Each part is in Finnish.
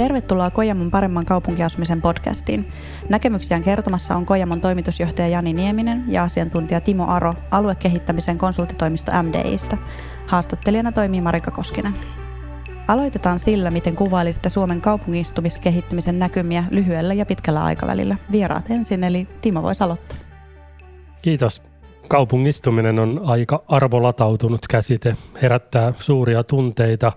Tervetuloa Kojamon paremman kaupunkiasumisen podcastiin. Näkemyksiään kertomassa on Kojamon toimitusjohtaja Jani Nieminen ja asiantuntija Timo Aro aluekehittämisen konsulttitoimisto MDIstä. Haastattelijana toimii Marika Koskinen. Aloitetaan sillä, miten kuvailisitte Suomen kaupungistumiskehittymisen näkymiä lyhyellä ja pitkällä aikavälillä. Vieraat ensin, eli Timo voisi aloittaa. Kiitos. Kaupungistuminen on aika arvolatautunut käsite, herättää suuria tunteita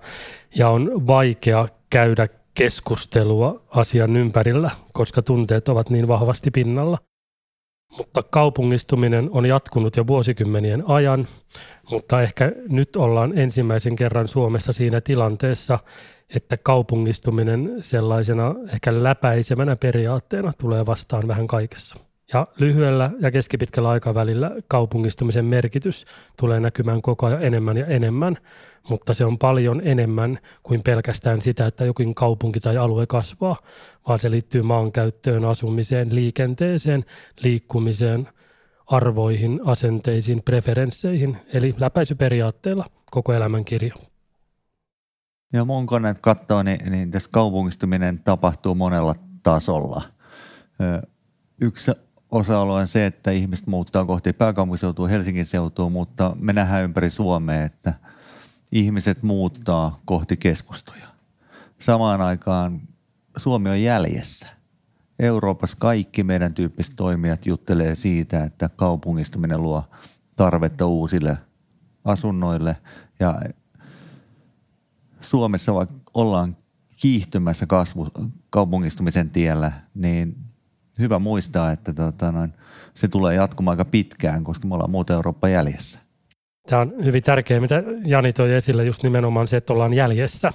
ja on vaikea käydä keskustelua asian ympärillä, koska tunteet ovat niin vahvasti pinnalla. Mutta kaupungistuminen on jatkunut jo vuosikymmenien ajan, mutta ehkä nyt ollaan ensimmäisen kerran Suomessa siinä tilanteessa, että kaupungistuminen sellaisena ehkä läpäisevänä periaatteena tulee vastaan vähän kaikessa. Ja lyhyellä ja keskipitkällä aikavälillä kaupungistumisen merkitys tulee näkymään koko ajan enemmän ja enemmän, mutta se on paljon enemmän kuin pelkästään sitä, että jokin kaupunki tai alue kasvaa, vaan se liittyy maankäyttöön, asumiseen, liikenteeseen, liikkumiseen, arvoihin, asenteisiin, preferensseihin, eli läpäisyperiaatteella koko elämän kirjo. Ja mun koneet katsoo, niin tässä kaupungistuminen tapahtuu monella tasolla. Yksi osa-alue on se, että ihmiset muuttaa kohti pääkaupunkiseutua, Helsingin seutua, mutta me nähdään ympäri Suomea, että ihmiset muuttaa kohti keskustoja. Samaan aikaan Suomi on jäljessä. Euroopassa kaikki meidän tyyppiset toimijat juttelee siitä, että kaupungistuminen luo tarvetta uusille asunnoille. Ja Suomessa vaikka ollaan kiihtymässä kaupungistumisen tiellä, niin hyvä muistaa, että se tulee jatkumaan aika pitkään, koska me ollaan muuta Eurooppa jäljessä. Tämä on hyvin tärkeää, mitä Jani toi esille, just nimenomaan se, että ollaan jäljessä.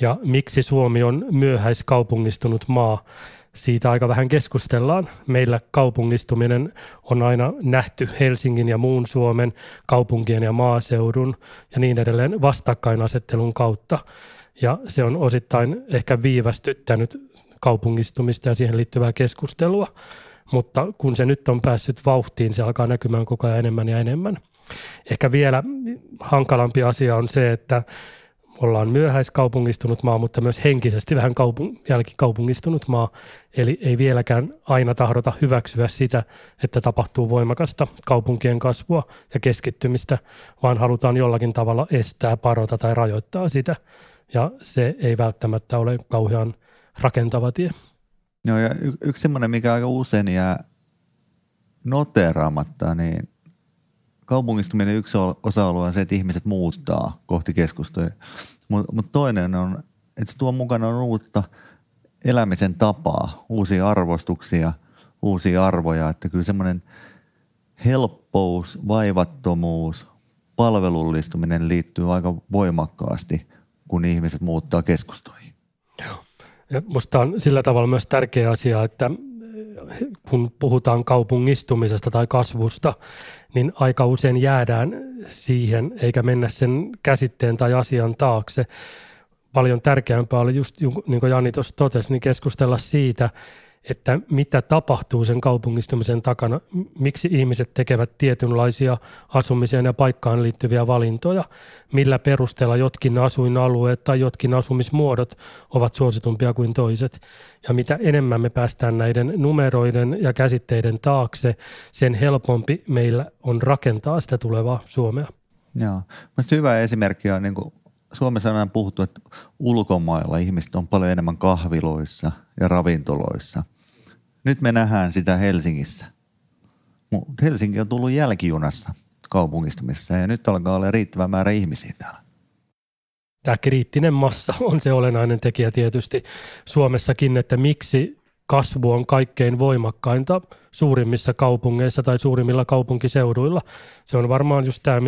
Ja miksi Suomi on myöhäiskaupungistunut maa, siitä aika vähän keskustellaan. Meillä kaupungistuminen on aina nähty Helsingin ja muun Suomen, kaupunkien ja maaseudun ja niin edelleen vastakkainasettelun kautta. Ja se on osittain ehkä viivästyttänyt kaupungistumista ja siihen liittyvää keskustelua, mutta kun se nyt on päässyt vauhtiin, se alkaa näkymään koko ajan enemmän ja enemmän. Ehkä vielä hankalampi asia on se, että ollaan myöhäiskaupungistunut maa, mutta myös henkisesti vähän jälkikaupungistunut maa, eli ei vieläkään aina tahdota hyväksyä sitä, että tapahtuu voimakasta kaupunkien kasvua ja keskittymistä, vaan halutaan jollakin tavalla estää, parota tai rajoittaa sitä, ja se ei välttämättä ole kauhean rakentava tie. No ja yksi semmoinen, mikä aika usein jää noteeraamatta, niin kaupungistuminen yksi osa-alue on se, että ihmiset muuttaa kohti keskustoja. Mutta toinen on, että se tuo mukana on uutta elämisen tapaa, uusia arvostuksia, uusia arvoja. Että kyllä semmoinen helppous, vaivattomuus, palvelullistuminen liittyy aika voimakkaasti, kun ihmiset muuttaa keskustoihin. Joo. Minusta on sillä tavalla myös tärkeä asia, että kun puhutaan kaupungistumisesta tai kasvusta, niin aika usein jäädään siihen eikä mennä sen käsitteen tai asian taakse. Paljon tärkeämpää oli just, niin kuin Jani tuossa totesi, niin keskustella siitä, että mitä tapahtuu sen kaupungistumisen takana, miksi ihmiset tekevät tietynlaisia asumiseen ja paikkaan liittyviä valintoja, millä perusteella jotkin asuinalueet tai jotkin asumismuodot ovat suositumpia kuin toiset. Ja mitä enemmän me päästään näiden numeroiden ja käsitteiden taakse, sen helpompi meillä on rakentaa sitä tulevaa Suomea. Joo. Mielestäni hyvä esimerkki on, niin kuin Suomessa on aina puhuttu, että ulkomailla ihmiset on paljon enemmän kahviloissa ja ravintoloissa. Nyt me nähdään sitä Helsingissä. Mutta Helsinki on tullut jälkijunassa kaupungistumisessa ja nyt alkaa olla riittävä määrä ihmisiä täällä. Tämä kriittinen massa on se olennainen tekijä tietysti Suomessakin, että miksi kasvu on kaikkein voimakkainta suurimmissa kaupungeissa tai suurimmilla kaupunkiseuduilla. Se on varmaan just tämä,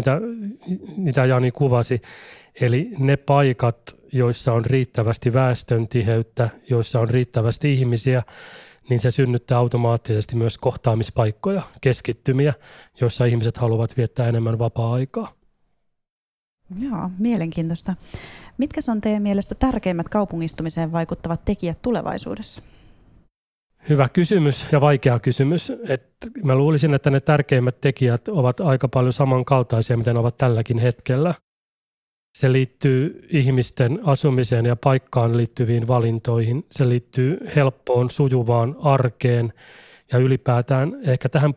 mitä Jani kuvasi. Eli ne paikat, joissa on riittävästi väestöntiheyttä, joissa on riittävästi ihmisiä, niin se synnyttää automaattisesti myös kohtaamispaikkoja, keskittymiä, joissa ihmiset haluavat viettää enemmän vapaa-aikaa. Joo, mielenkiintoista. Mitkä on teidän mielestä tärkeimmät kaupungistumiseen vaikuttavat tekijät tulevaisuudessa? Hyvä kysymys ja vaikea kysymys. Mä luulisin, että ne tärkeimmät tekijät ovat aika paljon samankaltaisia, mitä ne ovat tälläkin hetkellä. Se liittyy ihmisten asumiseen ja paikkaan liittyviin valintoihin. Se liittyy helppoon, sujuvaan arkeen ja ylipäätään ehkä tähän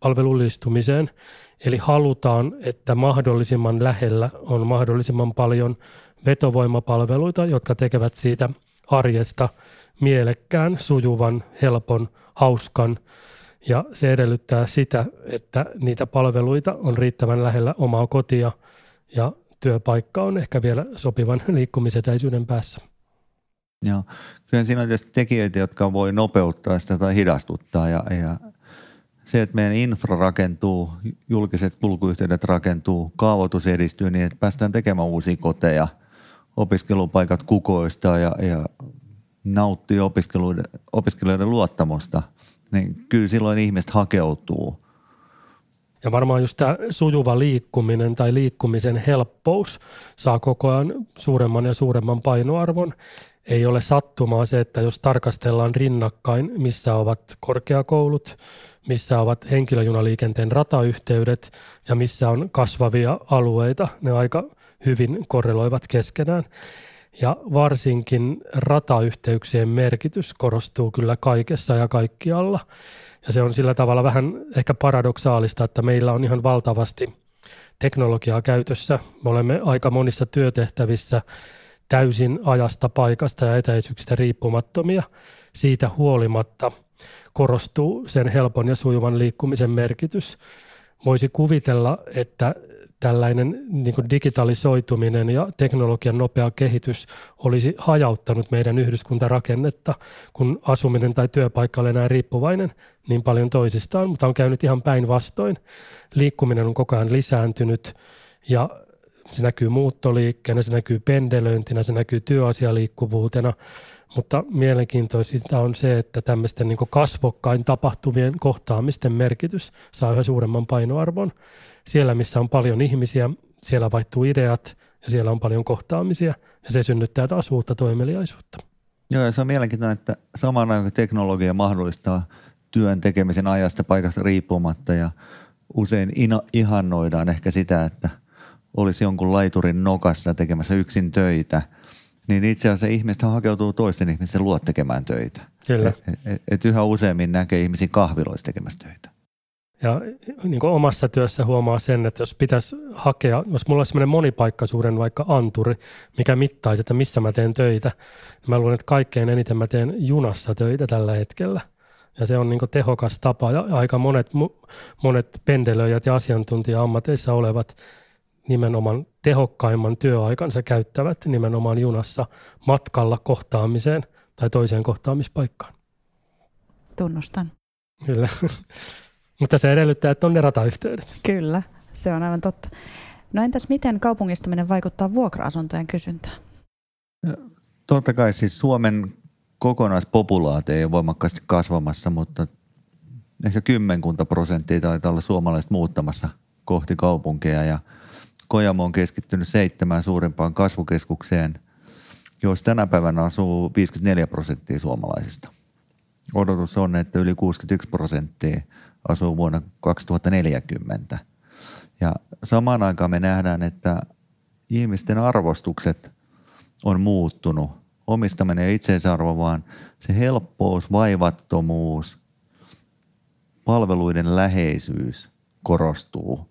palvelullistumiseen. Eli halutaan, että mahdollisimman lähellä on mahdollisimman paljon vetovoimapalveluita, jotka tekevät siitä arjesta mielekkään, sujuvan, helpon, hauskan. Ja se edellyttää sitä, että niitä palveluita on riittävän lähellä omaa kotia ja työpaikka on ehkä vielä sopivan liikkumisetäisyyden päässä. Joo. Kyllä siinä on tietysti tekijöitä, jotka voi nopeuttaa sitä tai hidastuttaa. Ja se, että meidän infra rakentuu, julkiset kulkuyhteydet rakentuu, kaavoitus edistyy niin, että päästään tekemään uusia koteja, opiskelupaikat kukoistaa ja nauttii opiskelijoiden luottamusta, niin kyllä silloin ihmiset hakeutuu. Ja varmaan just tämä sujuva liikkuminen tai liikkumisen helppous saa koko ajan suuremman ja suuremman painoarvon. Ei ole sattumaa se, että jos tarkastellaan rinnakkain, missä ovat korkeakoulut, missä ovat henkilöjunaliikenteen ratayhteydet ja missä on kasvavia alueita, ne aika hyvin korreloivat keskenään. Ja varsinkin ratayhteyksien merkitys korostuu kyllä kaikessa ja kaikkialla. Ja se on sillä tavalla vähän ehkä paradoksaalista, että meillä on ihan valtavasti teknologiaa käytössä. Me olemme aika monissa työtehtävissä täysin ajasta, paikasta ja etäisyyksistä riippumattomia. Siitä huolimatta korostuu sen helpon ja sujuvan liikkumisen merkitys. Voisi kuvitella, että tällainen niin kuin digitalisoituminen ja teknologian nopea kehitys olisi hajauttanut meidän yhdyskuntarakennetta, kun asuminen tai työpaikka on enää riippuvainen niin paljon toisistaan, mutta on käynyt ihan päinvastoin. Liikkuminen on koko ajan lisääntynyt ja se näkyy muuttoliikkeenä, se näkyy pendelöintinä, se näkyy työasialiikkuvuutena, mutta mielenkiintoisinta on se, että tämmöisten niin kuin kasvokkain tapahtuvien kohtaamisten merkitys saa yhä suuremman painoarvon. Siellä, missä on paljon ihmisiä, siellä vaihtuu ideat ja siellä on paljon kohtaamisia ja se synnyttää taas uutta toimeliaisuutta. Joo, ja se on mielenkiintoinen, että samaan aikaan teknologia mahdollistaa työn tekemisen ajasta paikasta riippumatta ja usein ihannoidaan ehkä sitä, että olisi jonkun laiturin nokassa tekemässä yksin töitä, niin itse asiassa ihmiset hakeutuu toisten ihmisten luo tekemään töitä. Kyllä. Et yhä useammin näkee ihmisiä kahviloissa tekemässä töitä. Ja niin kuin omassa työssä huomaa sen, että jos pitäisi hakea, jos mulla olisi sellainen monipaikkaisuuden vaikka anturi, mikä mittaisi, että missä mä teen töitä, niin mä luulen, että kaikkein eniten mä teen junassa töitä tällä hetkellä. Ja se on niin kuin tehokas tapa ja aika monet pendelöijät ja asiantuntija-ammateissa olevat nimenomaan tehokkaimman työaikansa käyttävät nimenomaan junassa matkalla kohtaamiseen tai toiseen kohtaamispaikkaan. Tunnustan. Kyllä. Mutta se edellyttää, että on ne ratayhteydet. Kyllä, se on aivan totta. No entäs miten kaupungistuminen vaikuttaa vuokra-asuntojen kysyntään? Totta kai siis Suomen kokonaispopulaatio ei ole voimakkaasti kasvamassa, mutta ehkä 10% taitaa olla suomalaiset muuttamassa kohti kaupunkeja ja Kojamo on keskittynyt 7 suurimpaan kasvukeskukseen, joissa tänä päivänä asuu 54% suomalaisista. Odotus on, että yli 61% asuu vuonna 2040. Ja samaan aikaan me nähdään, että ihmisten arvostukset on muuttunut. Omistaminen ei itseisarvo, vaan se helppous, vaivattomuus, palveluiden läheisyys korostuu.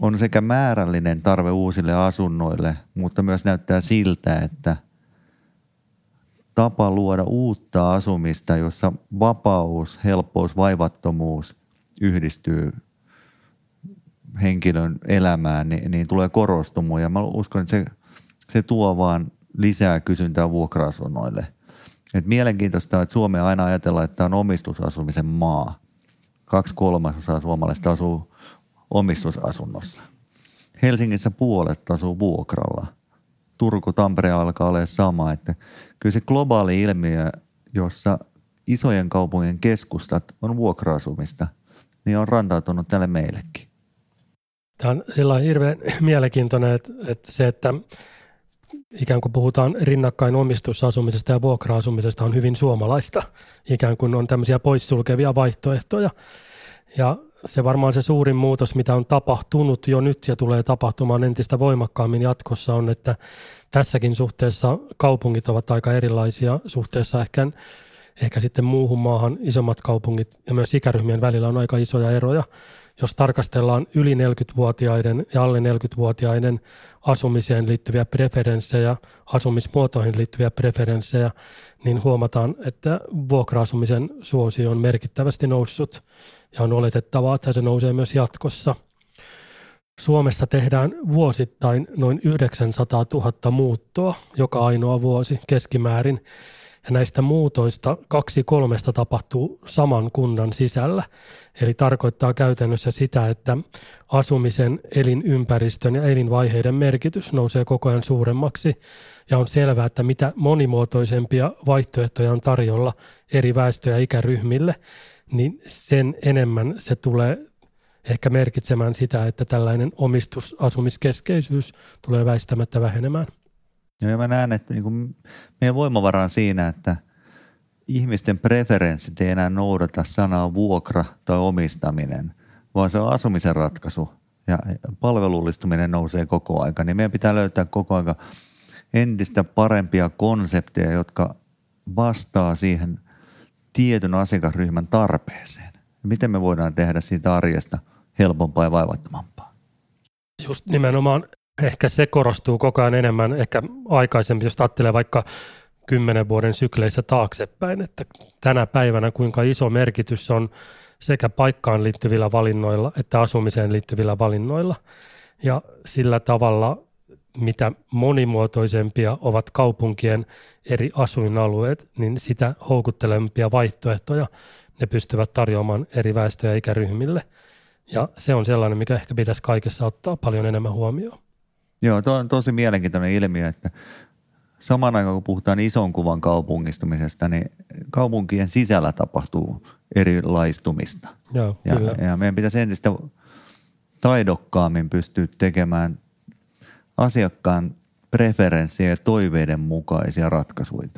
On sekä määrällinen tarve uusille asunnoille, mutta myös näyttää siltä, että tapa luoda uutta asumista, jossa vapaus, helppous, vaivattomuus yhdistyy henkilön elämään, niin tulee korostumaan. Ja mä uskon, että se tuo vaan lisää kysyntää vuokra-asunnoille. Et mielenkiintoista on, että Suomea aina ajatellaan, että on omistusasumisen maa. 2/3 suomalaisista asuu omistusasunnossa. Helsingissä puolet asuu vuokralla. Turku, Tampere alkaa olla sama. Että kyllä se globaali ilmiö, jossa isojen kaupungin keskustat on vuokra-asumista, niin on rantautunut tälle meillekin. Tämä on sillä hirveän mielenkiintoinen, että se, että ikään kuin puhutaan rinnakkain omistusasumisesta ja vuokra-asumisesta on hyvin suomalaista. Ikään kuin on tämmöisiä poissulkevia vaihtoehtoja. Ja se varmaan se suurin muutos, mitä on tapahtunut jo nyt ja tulee tapahtumaan entistä voimakkaammin jatkossa on, että tässäkin suhteessa kaupungit ovat aika erilaisia suhteessa ehkä sitten muuhun maahan. Isommat kaupungit ja myös ikäryhmien välillä on aika isoja eroja. Jos tarkastellaan yli 40-vuotiaiden ja alle 40-vuotiaiden asumiseen liittyviä preferenssejä, asumismuotoihin liittyviä preferenssejä, niin huomataan, että vuokra-asumisen suosio on merkittävästi noussut ja on oletettavaa, että se nousee myös jatkossa. Suomessa tehdään vuosittain noin 900 000 muuttoa joka ainoa vuosi keskimäärin. Ja näistä muutoista 2/3 tapahtuu saman kunnan sisällä, eli tarkoittaa käytännössä sitä, että asumisen, elinympäristön ja elinvaiheiden merkitys nousee koko ajan suuremmaksi ja on selvää, että mitä monimuotoisempia vaihtoehtoja on tarjolla eri väestö- ja ikäryhmille, niin sen enemmän se tulee ehkä merkitsemään sitä, että tällainen omistusasumiskeskeisyys tulee väistämättä vähenemään. Ja mä näen, että niin meidän voimavara on siinä, että ihmisten preferenssit ei enää noudata sanaa vuokra tai omistaminen, vaan se on asumisen ratkaisu ja palvelullistuminen nousee koko aika. Niin meidän pitää löytää koko aika entistä parempia konsepteja, jotka vastaa siihen tietyn asiakasryhmän tarpeeseen. Miten me voidaan tehdä siitä arjesta helpompaa ja vaivattomampaa? Just nimenomaan. Ehkä se korostuu koko ajan enemmän, ehkä aikaisemmin, jos ajattelee vaikka 10 vuoden sykleissä taaksepäin, että tänä päivänä kuinka iso merkitys on sekä paikkaan liittyvillä valinnoilla että asumiseen liittyvillä valinnoilla. Ja sillä tavalla, mitä monimuotoisempia ovat kaupunkien eri asuinalueet, niin sitä houkuttelevampia vaihtoehtoja ne pystyvät tarjoamaan eri väestö- ja ikäryhmille. Ja se on sellainen, mikä ehkä pitäisi kaikessa ottaa paljon enemmän huomioon. Joo, tuo on tosi mielenkiintoinen ilmiö, että samaan aikaan kun puhutaan ison kuvan kaupungistumisesta, niin kaupunkien sisällä tapahtuu erilaistumista. Joo, ja meidän pitäisi entistä taidokkaammin pystyä tekemään asiakkaan preferenssien ja toiveiden mukaisia ratkaisuja.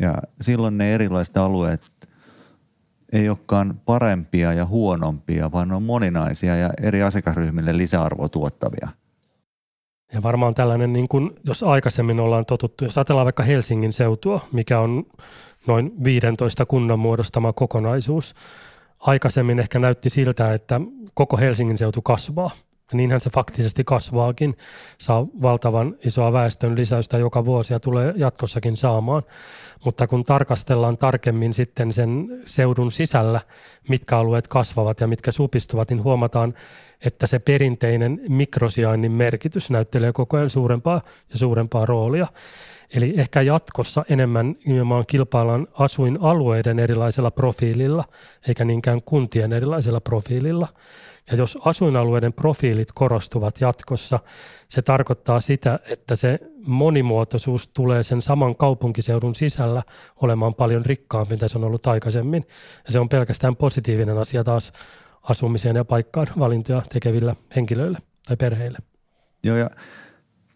Ja silloin ne erilaiset alueet ei olekaan parempia ja huonompia, vaan on moninaisia ja eri asiakasryhmille lisäarvoa tuottavia. Ja varmaan tällainen, niin kuin, jos aikaisemmin ollaan totuttu, jos ajatellaan vaikka Helsingin seutua, mikä on noin 15 kunnan muodostama kokonaisuus, aikaisemmin ehkä näytti siltä, että koko Helsingin seutu kasvaa. Ja niinhän se faktisesti kasvaakin, saa valtavan isoa väestön lisäystä joka vuosi ja tulee jatkossakin saamaan. Mutta kun tarkastellaan tarkemmin sitten sen seudun sisällä, mitkä alueet kasvavat ja mitkä supistuvat, niin huomataan, että se perinteinen mikrosijainnin merkitys näyttelee koko ajan suurempaa ja suurempaa roolia. Eli ehkä jatkossa enemmän nimenomaan kilpaillaan asuinalueiden erilaisella profiililla, eikä niinkään kuntien erilaisella profiililla. Ja jos asuinalueiden profiilit korostuvat jatkossa, se tarkoittaa sitä, että se monimuotoisuus tulee sen saman kaupunkiseudun sisällä olemaan paljon rikkaampi, mitä se on ollut aikaisemmin. Ja se on pelkästään positiivinen asia taas asumiseen ja paikkaan valintoja tekevillä henkilöillä tai perheillä. Joo, ja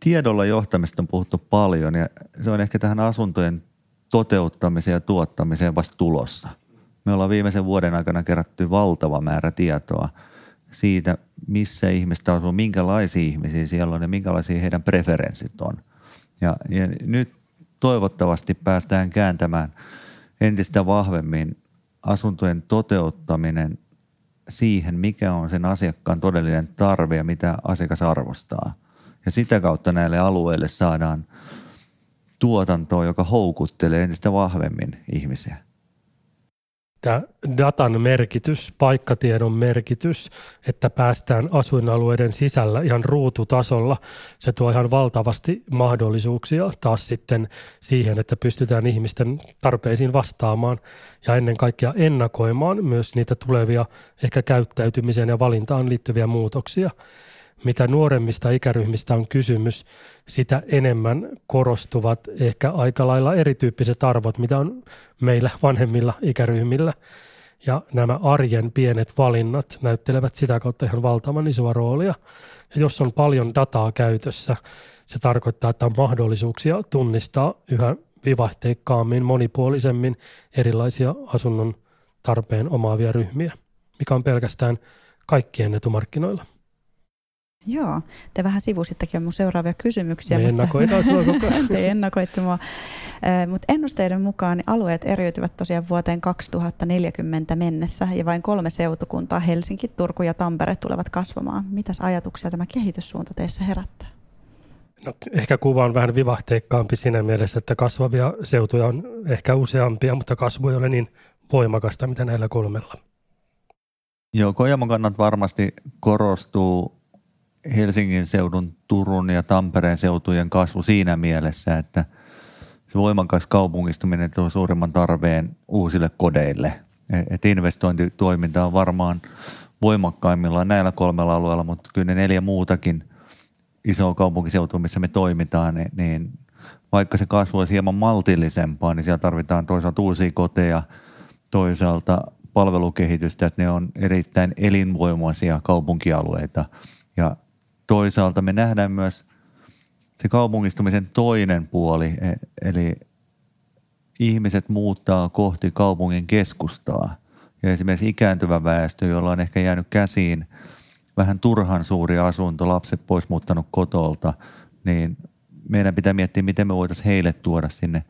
tiedolla johtamista on puhuttu paljon ja se on ehkä tähän asuntojen toteuttamiseen ja tuottamiseen vasta tulossa. Me ollaan viimeisen vuoden aikana kerätty valtava määrä tietoa siitä, missä ihmiset asuu, minkälaisia ihmisiä siellä on ja minkälaisia heidän preferenssit on. Ja nyt toivottavasti päästään kääntämään entistä vahvemmin asuntojen toteuttaminen siihen, mikä on sen asiakkaan todellinen tarve ja mitä asiakas arvostaa. Ja sitä kautta näille alueille saadaan tuotantoa, joka houkuttelee entistä vahvemmin ihmisiä. Tämä datan merkitys, paikkatiedon merkitys, että päästään asuinalueiden sisällä ihan ruututasolla, se tuo ihan valtavasti mahdollisuuksia taas sitten siihen, että pystytään ihmisten tarpeisiin vastaamaan ja ennen kaikkea ennakoimaan myös niitä tulevia ehkä käyttäytymiseen ja valintaan liittyviä muutoksia. Mitä nuoremmista ikäryhmistä on kysymys, sitä enemmän korostuvat ehkä aika lailla erityyppiset arvot, mitä on meillä vanhemmilla ikäryhmillä. Ja nämä arjen pienet valinnat näyttelevät sitä kautta ihan valtavan isoa roolia. Ja jos on paljon dataa käytössä, se tarkoittaa, että on mahdollisuuksia tunnistaa yhä vivahteikkaammin, monipuolisemmin erilaisia asunnon tarpeen omaavia ryhmiä, mikä on pelkästään kaikkien etumarkkinoilla. Joo, te vähän sivusittekin on mun seuraavia kysymyksiä. Me ennakoidaan sinua koko ajan. Te ennakoitte mua. Mutta ennusteiden mukaan niin alueet eriytyvät tosiaan vuoteen 2040 mennessä ja vain 3 seutukuntaa, Helsinki, Turku ja Tampere, tulevat kasvamaan. Mitäs ajatuksia tämä kehityssuunta teissä herättää? No, ehkä kuva on vähän vivahteikkaampi siinä mielessä, että kasvavia seutuja on ehkä useampia, mutta kasvu ei ole niin voimakasta, mitä näillä 3. Joo, Kojamon kannat varmasti korostuu Helsingin seudun, Turun ja Tampereen seutujen kasvu siinä mielessä, että se voimakas kaupungistuminen tuo suurimman tarpeen uusille kodeille. Et investointitoiminta on varmaan voimakkaimmillaan näillä 3 alueella, mutta kyllä ne 4 muutakin isoa kaupunkiseutua, missä me toimitaan, niin vaikka se kasvu olisi hieman maltillisempaa, niin siellä tarvitaan toisaalta uusia koteja, toisaalta palvelukehitystä, että ne on erittäin elinvoimaisia kaupunkialueita. Ja toisaalta me nähdään myös se kaupungistumisen toinen puoli, eli ihmiset muuttaa kohti kaupungin keskustaa. Ja esimerkiksi ikääntyvä väestö, jolla on ehkä jäänyt käsiin vähän turhan suuri asunto, lapset pois muuttanut kotolta, niin meidän pitää miettiä, miten me voitaisiin heille tuoda sinne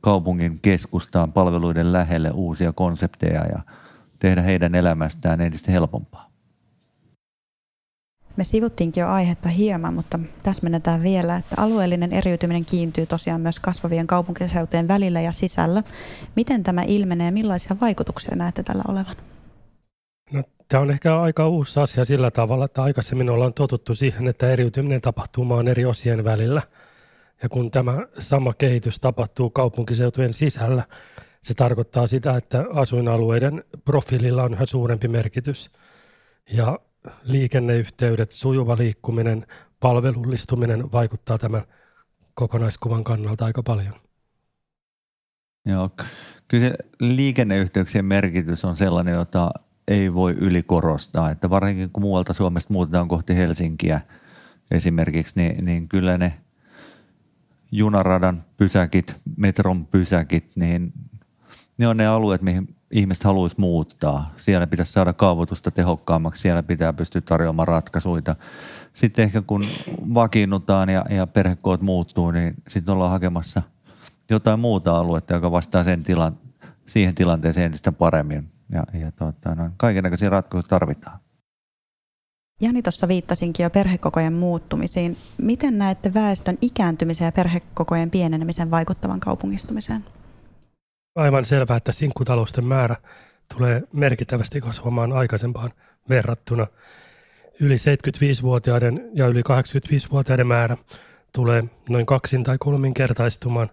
kaupungin keskustaan palveluiden lähelle uusia konsepteja ja tehdä heidän elämästään entistä helpompaa. Me sivuttiinkin jo aihetta hieman, mutta täsmennetään vielä, että alueellinen eriytyminen kiintyy tosiaan myös kasvavien kaupunkiseutujen välillä ja sisällä. Miten tämä ilmenee ja millaisia vaikutuksia näette tällä olevan? No, tämä on ehkä aika uusi asia sillä tavalla, että aikaisemmin ollaan totuttu siihen, että eriytyminen tapahtuu maan eri osien välillä. Ja kun tämä sama kehitys tapahtuu kaupunkiseutujen sisällä, se tarkoittaa sitä, että asuinalueiden profiililla on yhä suurempi merkitys. Ja liikenneyhteydet, sujuva liikkuminen, palvelullistuminen vaikuttaa tämän kokonaiskuvan kannalta aika paljon. Joo, kyllä se liikenneyhteyksien merkitys on sellainen, jota ei voi ylikorostaa. Että varsinkin kun muualta Suomesta muutetaan kohti Helsinkiä esimerkiksi, niin kyllä ne junaradan pysäkit, metron pysäkit, niin ne on ne alueet, mihin ihmiset haluaisi muuttaa. Siellä pitäisi saada kaavoitusta tehokkaammaksi, siellä pitää pystyä tarjoamaan ratkaisuja. Sitten ehkä kun vakiinnutaan ja perhekoot muuttuu, niin sitten ollaan hakemassa jotain muuta aluetta, joka vastaa sen siihen tilanteeseen entistä paremmin. Kaikennäköisiä ratkaisuja tarvitaan. Jani, tuossa viittasinkin jo perhekokojen muuttumisiin. Miten näette väestön ikääntymisen ja perhekokojen pienenemisen vaikuttavan kaupungistumiseen? Aivan selvää, että sinkkutalousten määrä tulee merkittävästi kasvamaan aikaisempaan verrattuna. Yli 75-vuotiaiden ja yli 85-vuotiaiden määrä tulee noin 2- tai 3-kertaistumaan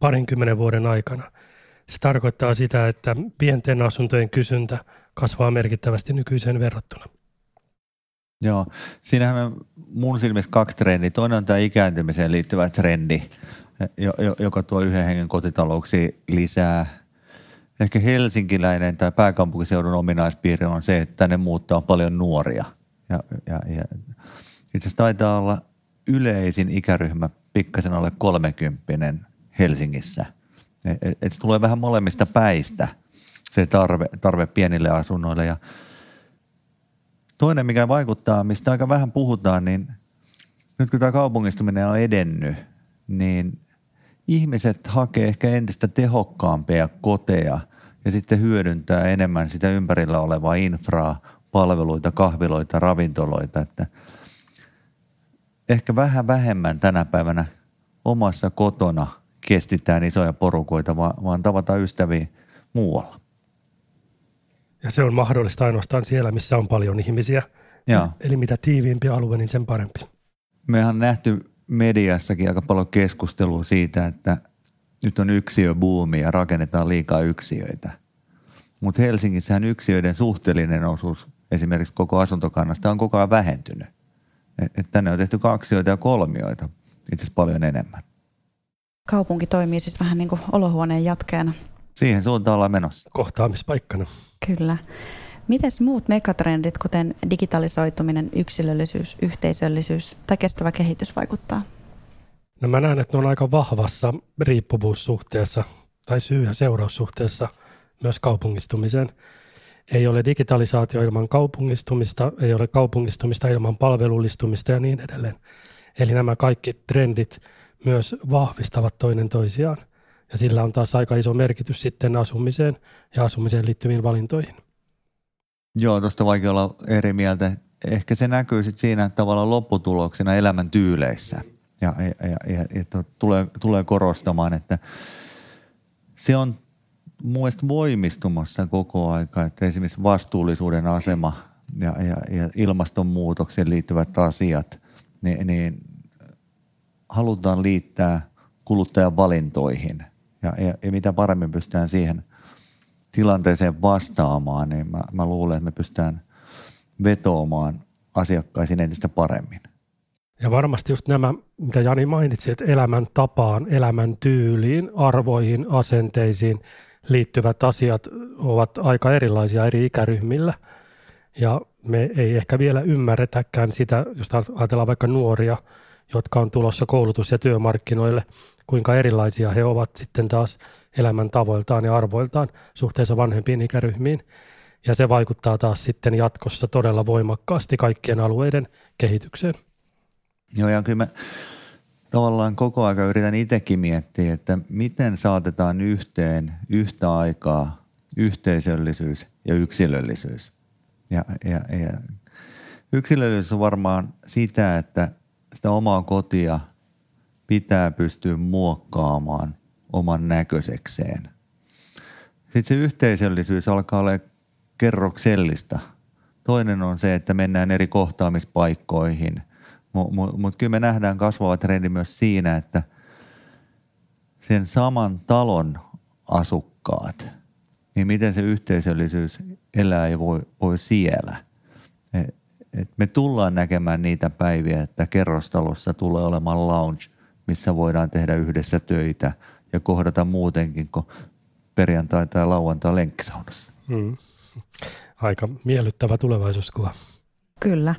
20 vuoden aikana. Se tarkoittaa sitä, että pienten asuntojen kysyntä kasvaa merkittävästi nykyiseen verrattuna. Joo, siinähän on mun silmissä 2 trendiä. Toinen on tämä ikääntymiseen liittyvä trendi, joka tuo yhden hengen kotitalouksia lisää. Ehkä helsinkiläinen tai pääkaupunkiseudun ominaispiirre on se, että tänne muuttaa paljon nuoria. Ja itse asiassa taitaa olla yleisin ikäryhmä pikkasen alle 30 Helsingissä. Et se tulee vähän molemmista päistä se tarve pienille asunnoille. Ja toinen, mikä vaikuttaa, mistä aika vähän puhutaan, niin nyt kun tämä kaupungistuminen on edennyt, niin ihmiset hakee ehkä entistä tehokkaampia koteja ja sitten hyödyntää enemmän sitä ympärillä olevaa infraa, palveluita, kahviloita, ravintoloita. Että ehkä vähän vähemmän tänä päivänä omassa kotona kestitään isoja porukoita, vaan tavataan ystäviä muualla. Ja se on mahdollista ainoastaan siellä, missä on paljon ihmisiä. Joo. Eli mitä tiiviimpi alue, niin sen parempi. Mehän on nähty mediassakin aika paljon keskustelua siitä, että nyt on yksiöbuumi ja rakennetaan liikaa yksiöitä. Mutta Helsingissähän yksiöiden suhteellinen osuus esimerkiksi koko asuntokannasta on koko ajan vähentynyt. Et tänne on tehty 2 ja 3, itse asiassa paljon enemmän. Kaupunki toimii siis vähän niin kuin olohuoneen jatkeena. Siihen suuntaan ollaan menossa. Kohtaamispaikkana. Kyllä. Mites muut megatrendit, kuten digitalisoituminen, yksilöllisyys, yhteisöllisyys tai kestävä kehitys vaikuttaa? No mä näen, että ne on aika vahvassa riippuvuussuhteessa tai syy- ja seuraussuhteessa myös kaupungistumiseen. Ei ole digitalisaatio ilman kaupungistumista, ei ole kaupungistumista ilman palvelullistumista ja niin edelleen. Eli nämä kaikki trendit myös vahvistavat toinen toisiaan. Ja sillä on taas aika iso merkitys sitten asumiseen ja asumiseen liittyviin valintoihin. Joo, tuosta vaikea olla eri mieltä. Ehkä se näkyy sitten siinä tavallaan lopputuloksena elämäntyyleissä. Ja tulee korostamaan, että se on mun mielestä voimistumassa koko aika, että esimerkiksi vastuullisuuden asema ja ilmastonmuutokseen liittyvät asiat, niin halutaan liittää kuluttajan valintoihin. Ja mitä paremmin pystytään siihen tilanteeseen vastaamaan, niin mä luulen, että me pystytään vetoamaan asiakkaisiin entistä paremmin. Ja varmasti just nämä, mitä Jani mainitsi, että elämäntapaan, elämäntyyliin, arvoihin, asenteisiin liittyvät asiat ovat aika erilaisia eri ikäryhmillä. Ja me ei ehkä vielä ymmärretäkään sitä, jos ajatellaan vaikka nuoria, jotka on tulossa koulutus- ja työmarkkinoille, kuinka erilaisia he ovat sitten taas elämäntavoiltaan ja arvoiltaan suhteessa vanhempiin ikäryhmiin. Ja se vaikuttaa taas sitten jatkossa todella voimakkaasti kaikkien alueiden kehitykseen. Joo, ja kyllä mä tavallaan koko ajan yritän itsekin miettiä, että miten saatetaan yhteen yhtä aikaa yhteisöllisyys ja yksilöllisyys. Ja yksilöllisyys on varmaan sitä, että sitä omaa kotia pitää pystyä muokkaamaan oman näköisekseen. Sitten se yhteisöllisyys alkaa olla kerroksellista. Toinen on se, että mennään eri kohtaamispaikkoihin. Mutta kyllä me nähdään kasvava trendi myös siinä, että sen saman talon asukkaat, niin miten se yhteisöllisyys elää ja voi siellä. Et me tullaan näkemään niitä päiviä, että kerrostalossa tulee olemaan lounge, missä voidaan tehdä yhdessä töitä ja kohdata muutenkin kuin perjantai- tai lauantai-lenkkisaunassa. Aika miellyttävä tulevaisuuskuva. Kyllä.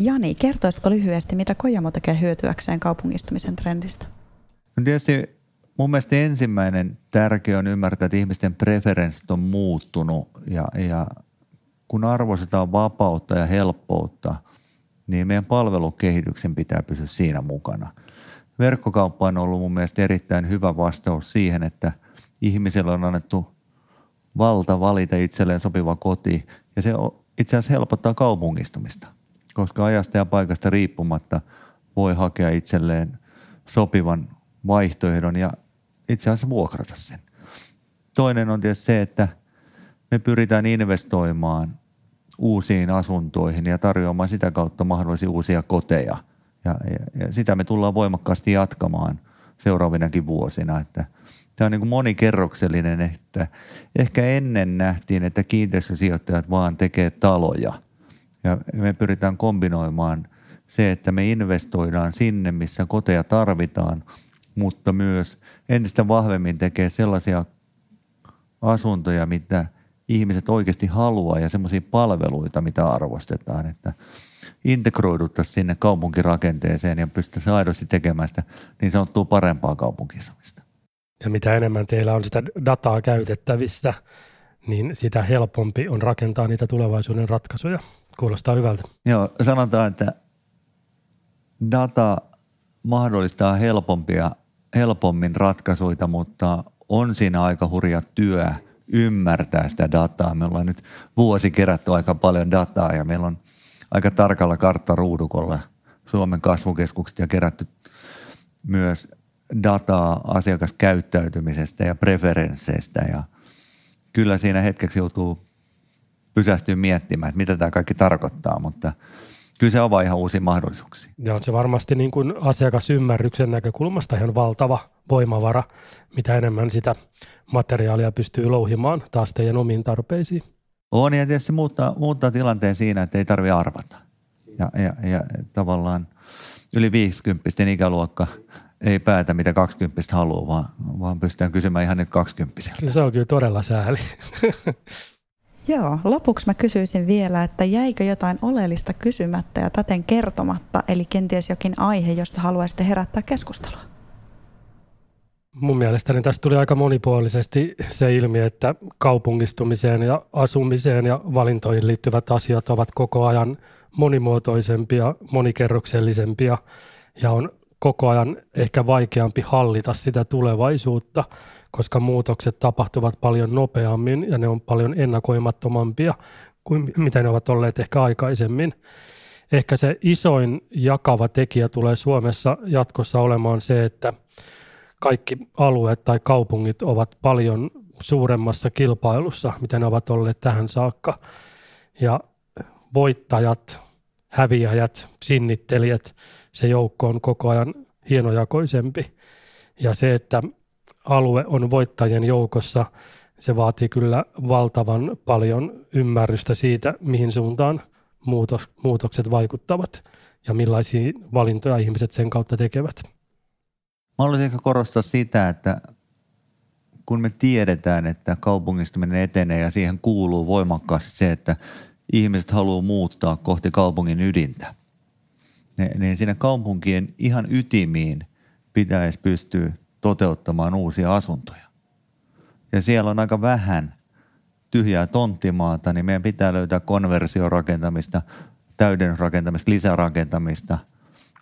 Jani, kertoisitko lyhyesti, mitä Kojamo tekee hyötyäkseen kaupungistumisen trendistä? No tietysti mun mielestä ensimmäinen tärkeä on ymmärtää, että ihmisten preferenssit on muuttunut ja kun arvostetaan vapautta ja helppoutta, niin meidän palvelukehityksen pitää pysyä siinä mukana. Verkkokauppa on ollut mun mielestä erittäin hyvä vastaus siihen, että ihmisille on annettu valta valita itselleen sopiva koti ja se itse asiassa helpottaa kaupungistumista. Koska ajasta ja paikasta riippumatta voi hakea itselleen sopivan vaihtoehdon ja itse asiassa vuokrata sen. Toinen on tietysti se, että me pyritään investoimaan uusiin asuntoihin ja tarjoamaan sitä kautta mahdollisia uusia koteja. Ja sitä me tullaan voimakkaasti jatkamaan seuraavinakin vuosina. Että tämä on niin kuin monikerroksellinen, että ehkä ennen nähtiin, että kiinteistösijoittajat vaan tekee taloja. Ja me pyritään kombinoimaan se, että me investoidaan sinne, missä koteja tarvitaan, mutta myös entistä vahvemmin tekee sellaisia asuntoja, mitä ihmiset oikeasti haluaa ja semmoisia palveluita, mitä arvostetaan, että integroiduttaisiin sinne kaupunkirakenteeseen ja pystytään aidosti tekemään sitä niin sanottua parempaa kaupunkiasumista. Ja mitä enemmän teillä on sitä dataa käytettävissä, niin sitä helpompi on rakentaa niitä tulevaisuuden ratkaisuja. Kuulostaa hyvältä. Joo, sanotaan, että data mahdollistaa helpommin ratkaisuja, mutta on siinä aika hurja työ ymmärtää sitä dataa. Me ollaan nyt vuosi kerätty aika paljon dataa ja meillä on aika tarkalla karttaruudukolla Suomen kasvukeskukset ja kerätty myös dataa asiakaskäyttäytymisestä ja preferensseistä ja kyllä siinä hetkeksi joutuu pysähtyä miettimään, että mitä tämä kaikki tarkoittaa, mutta kyllä se avaa ihan uusia mahdollisuuksia. Ja on se varmasti niin kuin asiakasymmärryksen näkökulmasta ihan valtava voimavara, mitä enemmän sitä materiaalia pystyy louhimaan taas teidän omiin tarpeisiin. On ja tietysti muuttaa tilanteen siinä, että ei tarvitse arvata. Ja tavallaan yli 50 ikäluokka ei päätä, mitä 20 haluaa, vaan pystytään kysymään ihan nyt 20. Se on kyllä todella sääli. Joo, lopuksi mä kysyisin vielä, että jäikö jotain oleellista kysymättä ja täten kertomatta, eli kenties jokin aihe, josta haluaisitte herättää keskustelua? Mun mielestäni tässä tuli aika monipuolisesti se ilmi, että kaupungistumiseen ja asumiseen ja valintoihin liittyvät asiat ovat koko ajan monimuotoisempia, monikerroksellisempia ja on koko ajan ehkä vaikeampi hallita sitä tulevaisuutta, koska muutokset tapahtuvat paljon nopeammin ja ne on paljon ennakoimattomampia kuin mitä ne ovat olleet ehkä aikaisemmin. Ehkä se isoin jakava tekijä tulee Suomessa jatkossa olemaan se, että kaikki alueet tai kaupungit ovat paljon suuremmassa kilpailussa, mitä ne ovat olleet tähän saakka. Ja voittajat, häviäjät, sinnittelijät, se joukko on koko ajan hienojakoisempi. Ja se, että alue on voittajien joukossa, se vaatii kyllä valtavan paljon ymmärrystä siitä, mihin suuntaan muutokset vaikuttavat ja millaisia valintoja ihmiset sen kautta tekevät. Mä haluaisin ehkä korostaa sitä, että kun me tiedetään, että kaupungistuminen etenee ja siihen kuuluu voimakkaasti se, että ihmiset haluaa muuttaa kohti kaupungin ydintä, niin siinä kaupunkien ihan ytimiin pitäisi pystyä toteuttamaan uusia asuntoja. Ja siellä on aika vähän tyhjää tonttimaata, niin meidän pitää löytää konversiorakentamista, täydennysrakentamista, lisärakentamista,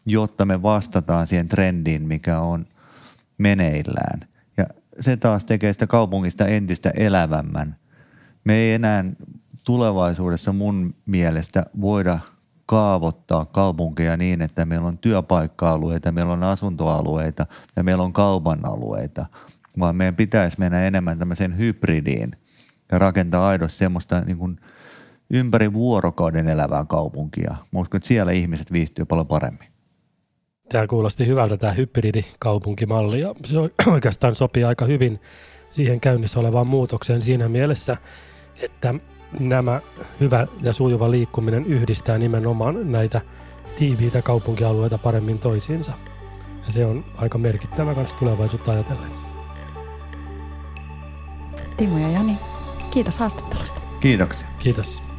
jotta me vastataan siihen trendiin, mikä on meneillään. Ja se taas tekee sitä kaupungista entistä elävämmän. Me ei enää tulevaisuudessa mun mielestä voida kaavoittaa kaupunkeja niin, että meillä on työpaikka-alueita, meillä on asuntoalueita ja meillä on kaupan alueita, vaan meidän pitäisi mennä enemmän tämmöiseen hybridiin ja rakentaa aidosti semmoista niin kuin ympäri vuorokauden elävää kaupunkia. Mä uskon, että siellä ihmiset viihtyy paljon paremmin. Tämä kuulosti hyvältä tämä hybridikaupunkimalli ja se oikeastaan sopii aika hyvin siihen käynnissä olevaan muutokseen siinä mielessä, että nämä hyvä ja sujuva liikkuminen yhdistää nimenomaan näitä tiiviitä kaupunkialueita paremmin toisiinsa. Ja se on aika merkittävä myös tulevaisuutta ajatellen. Timo ja Jani, kiitos haastattelusta. Kiitoksia. Kiitos.